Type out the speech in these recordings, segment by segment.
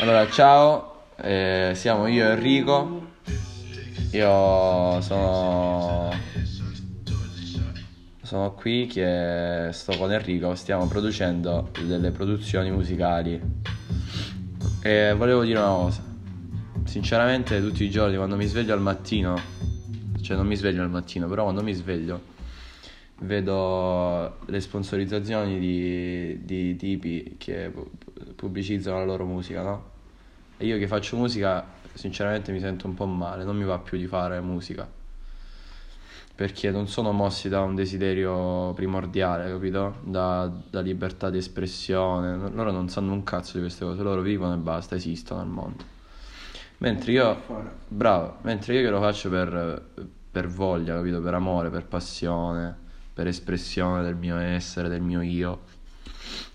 Allora, ciao, siamo io e Enrico. Io sono qui che sto con Enrico, stiamo producendo delle produzioni musicali. E volevo dire una cosa, sinceramente tutti i giorni quando mi sveglio al mattino, cioè non mi sveglio al mattino, però quando mi sveglio vedo le sponsorizzazioni di tipi che pubblicizzano la loro musica, no? E io che faccio musica sinceramente mi sento un po' male, non mi va più di fare musica perché non sono mossi da un desiderio primordiale, capito? Da libertà di espressione. Loro non sanno un cazzo di queste cose, loro vivono e basta, esistono al mondo. Mentre io che lo faccio per voglia, capito? Per amore, per passione, per espressione del mio essere, del mio io.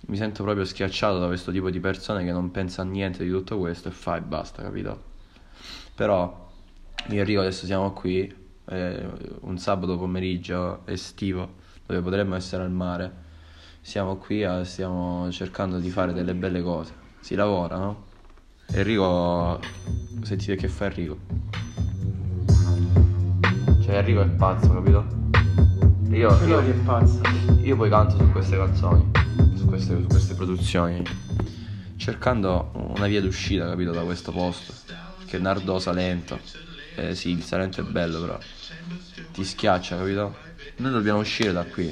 Mi sento proprio schiacciato da questo tipo di persone che non pensa a niente di tutto questo e fa e basta, capito? Però io e Enrico adesso siamo qui, un sabato pomeriggio estivo dove potremmo essere al mare. Siamo qui, stiamo cercando di fare delle belle cose. Si lavora, no? Enrico, sentite che fa Enrico. Enrico è pazzo, capito? Io che è pazzo. Io poi canto su queste canzoni, su queste produzioni, cercando una via d'uscita, capito, da questo posto. Perché Nardò, Salento, sì, il Salento è bello, però ti schiaccia, capito? Noi dobbiamo uscire da qui.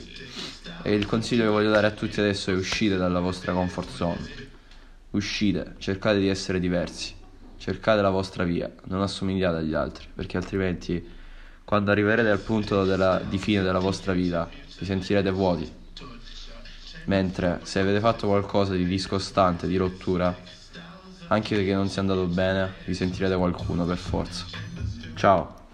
E il consiglio che voglio dare a tutti adesso è: uscite dalla vostra comfort zone. Uscite, cercate di essere diversi, cercate la vostra via, non assomigliate agli altri, perché altrimenti quando arriverete al punto di fine della vostra vita vi sentirete vuoti. Mentre se avete fatto qualcosa di discostante, di rottura, anche che non sia andato bene, vi sentirete qualcuno per forza. Ciao.